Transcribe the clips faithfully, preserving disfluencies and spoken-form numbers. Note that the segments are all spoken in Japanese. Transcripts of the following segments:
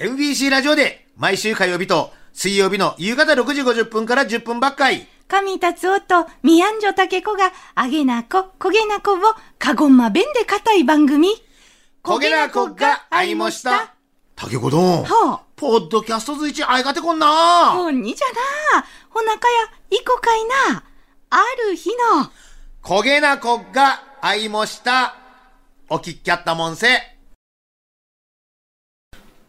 エムビーシー ラジオで毎週火曜日と水曜日の夕方ろくじごじゅっぷんからじゅっぷんばっかり、神達夫とミヤンジョタケコがあげなこ、こげなこをかごんま弁で固い番組、こげなこがあいもした。タケコどん、はあ、ポッドキャストずいちあいがてこんな。ほんにじゃな。ほなかやいこかいな。ある日のこげなこがあいもした。お聞きあったもんせ。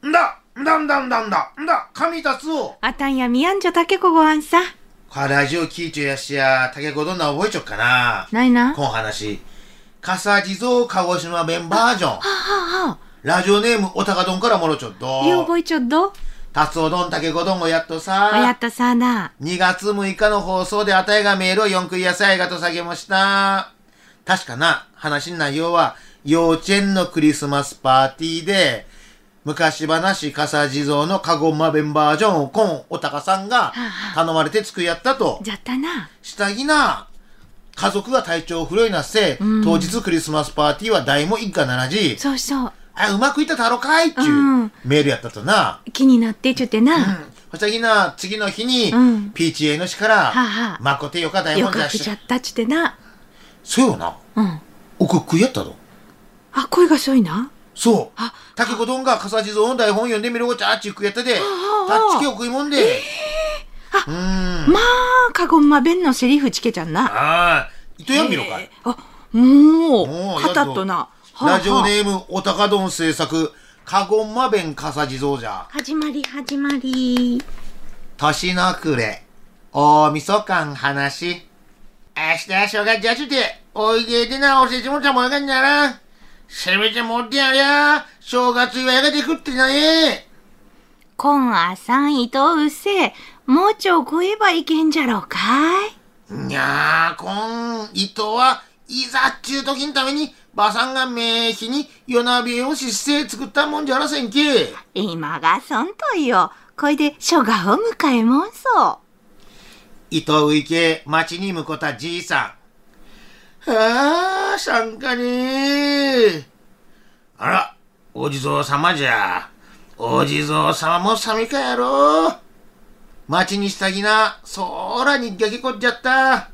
んだ、んだんだんだんだ、んだ、神達夫。あたんやミヤンジョタケコごあんさ。ラジオ聞いちょやしや、タケコどんな覚えちょっかな。ないな。こん話。笠地蔵鹿児島弁バージョン。はあ、ははあ、ラジオネームおたかどんからもろちょっど。いや覚えちょっど。たつおどんたけこどんをやっとさ。やっとさな。にがつむいかの放送であたいがメールをよんくいやさいがとさげました。確かな、話の内容は幼稚園のクリスマスパーティーで、昔話笠地蔵のカゴンマ弁バージョンをコンおたかさんが頼まれて作りやったと。じゃったな。下着な家族が体調不良になっせ、うん、当日クリスマスパーティーは大も一家ならじ。そうそう。あうまくいったたろかいっちゅう、うん、メールやったとな。気になってちゅってな。うん。ほさぎな次の日に、うん、ピーチエの市からまこてよか大もん出し。よか来ちゃったちゅってな。そうよな。うん。おこ食いやったど。あ声がしょいな。そう。あ、たけこどんが笠地蔵の台本読んでみるごちゃっちゅう食いやったで。たっちきを食いもんで。えー、あ、うん。まあかごんま弁のセリフちけちゃんな。ああ。糸やんみろかい。あ、もうかたっとな。ラジオネームおたかどん制作かごんま弁かさじぞうじゃ。始まり始まり。年の暮れ大晦日ん話。明日正月じゃちゅておいででなおせちもちゃもやがんじゃな。せめて持ってやりゃ正月祝いがでくってなえ。今あさんいとうせもうちょ食えばいけんじゃろうかい。にゃー今いとはいざっちゅう時のためにばさんが名日に夜なびえをしせ作ったもんじゃらせんけ。今がそんとよ。こいで初夏を迎えもんそう。伊藤いけ町に向こたじいさん。はあ、さんかね。あら、お地蔵様じゃ。お地蔵様も寒いかやろ。町にしたぎな、そらにげけこっちゃった。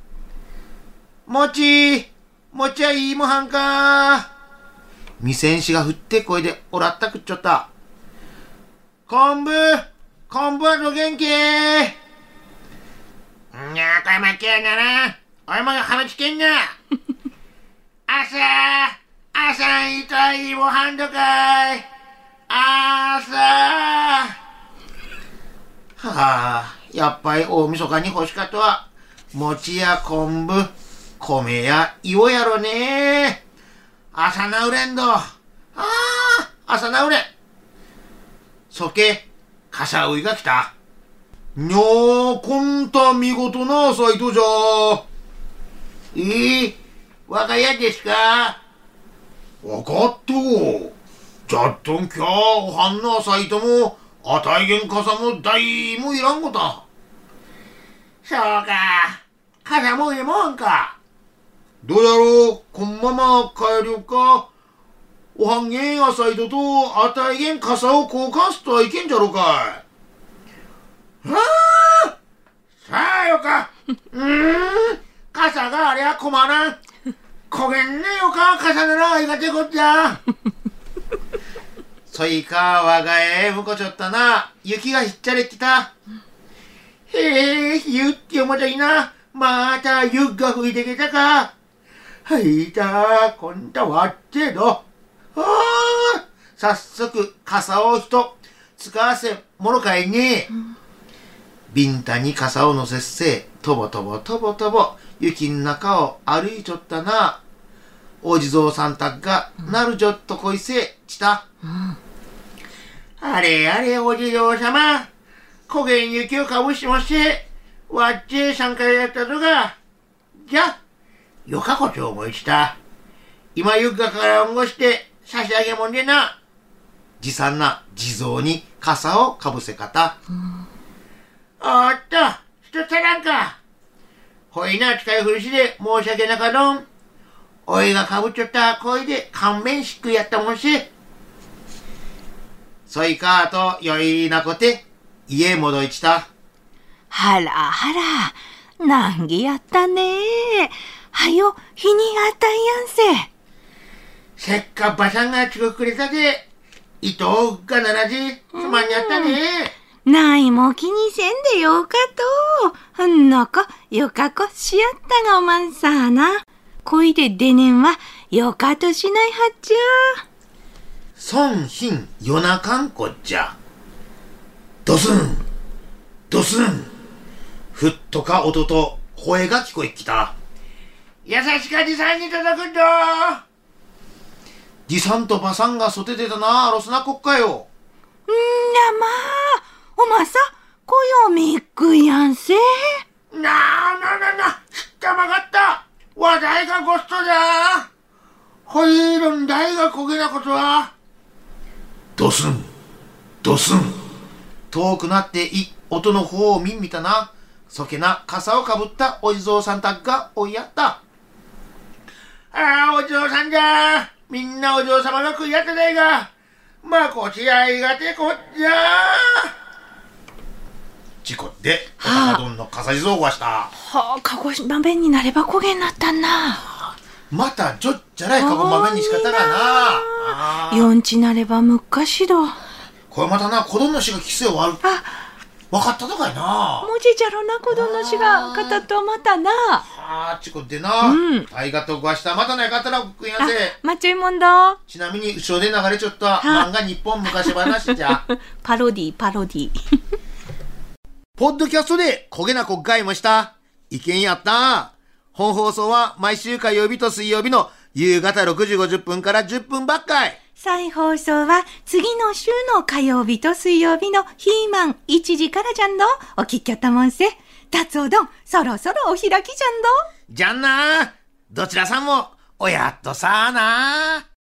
もち。もちゃいいもはんかー。みせんしが振って声でおらったくっちょった。昆布昆布はどげんけー。にゃーこいまけやなら。おいまが話けんな。あさー。あさんいとはいいもはんどかい。あーさー。はあ、やっぱり大晦日に欲しかとは。もちや昆布。米や岩やろねー。朝なうれんど。ああ、朝なうれん。そけ、かしゃういが来た。にゃー、こんた見事な朝糸じゃー。ええー、我が家ですか。わかっとー。じゃっとんきゃー、おはんの朝糸も、あたいげんかさもだいもいらんごた。そうか、かさもいれもんか。どうやろう、こんまま帰りよっか。おはんげんあさいとと、あたいげんかさを交換すとはいけんじゃろうかい。はあ、さあよか。うーん、かさがありゃ困らん。こげんねよか、かさならあいがてこっちゃ。そいか、わがえむこちょったな。雪がひっちゃれきた。へえ、ゆっておもちゃいな。また雪が吹いてきたか。はいだ、こんたわってど。はあ、早速、傘をひと、使わせ、もろかいね。うん、ビンタに傘をのせっせ、とぼとぼとぼとぼ、雪ん中を歩いちょったな。お地蔵さんたっが、うん、なるちょっとこいせ、ちた。うん、あれあれ、お地蔵様、こげん雪をかぶしまして、わっちさんからやったとが、じゃ、よかこと思いした。今ゆっかからおんごして差し上げもんでな。持参な地蔵に傘をかぶせ方。うん、おっと、一つなんか。ほいな使い古しで申し訳なかどん。おいがかぶっちょった恋で勘弁しくやったもんし。そいかあとよいなこて家戻いちた。はらはら、難儀やったねえ。はよ日にあたんやんせ。せっかばさんがちくくれたで、いとうがならじつまんやったね。ないも気にせんでよかと。あんのこよかこしやったがおまんさーな。こいで出ねんはよかとしないはっちゃ。損品夜なかんこっちゃ。ドスンドスン、ふっとか音と声が聞こえきた。優しかじさんに届くんだ。じさんとばさんがそててたな、ロスなこっかよ。んやまあ、おまさ、こよみっくやんせ。なあなあなあなあ、すったまがった。話題がごっそじゃ。ほいろんだいがこげなことは。ドスン、ドスン。遠くなってい、音の方を見んみたな。そけな傘をかぶったお地蔵さんたっが追いやった。ああ、お地蔵さんじゃ。みんなお嬢様が食いやってないが、まあ、こちらいがてこっちゃ事故で、おたかどんの笠地蔵がした。はあ、かごまめになれば焦げになったな。また、じょっちゃらいかごまめにしかたがな。よんちなればむっかしど。これまたな、こどんの死がきせをわる。あ、わかったとかいな。もじじゃろな、こどんの死がかたとまたな。あーちこでな、うん、あいがとうごわした。またなやかったらごっくんやんせ。まちゅいもんだ。ちなみに後ろで流れちょった漫画日本昔話じゃパロディパロディポッドキャストでこげなこっかいもした。意見やった。本放送は毎週火曜日と水曜日の夕方ろくじごじゅっぷんからじゅっぷんばっかい。再放送は次の週の火曜日と水曜日のヒーマンいちじからじゃんど。お聞きやったもんせ。達おどん、そろそろお開きじゃんど。じゃんなー。どちらさんも、おやっとさーなー。